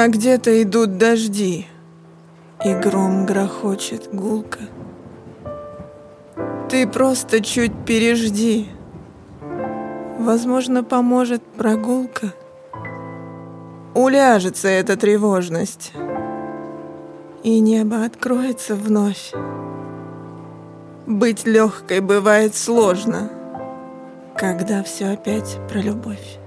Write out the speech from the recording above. А где-то идут дожди, и гром грохочет гулко. Ты просто чуть пережди, возможно, поможет прогулка. Уляжется эта тревожность, и небо откроется вновь. Быть легкой бывает сложно, когда все опять про любовь.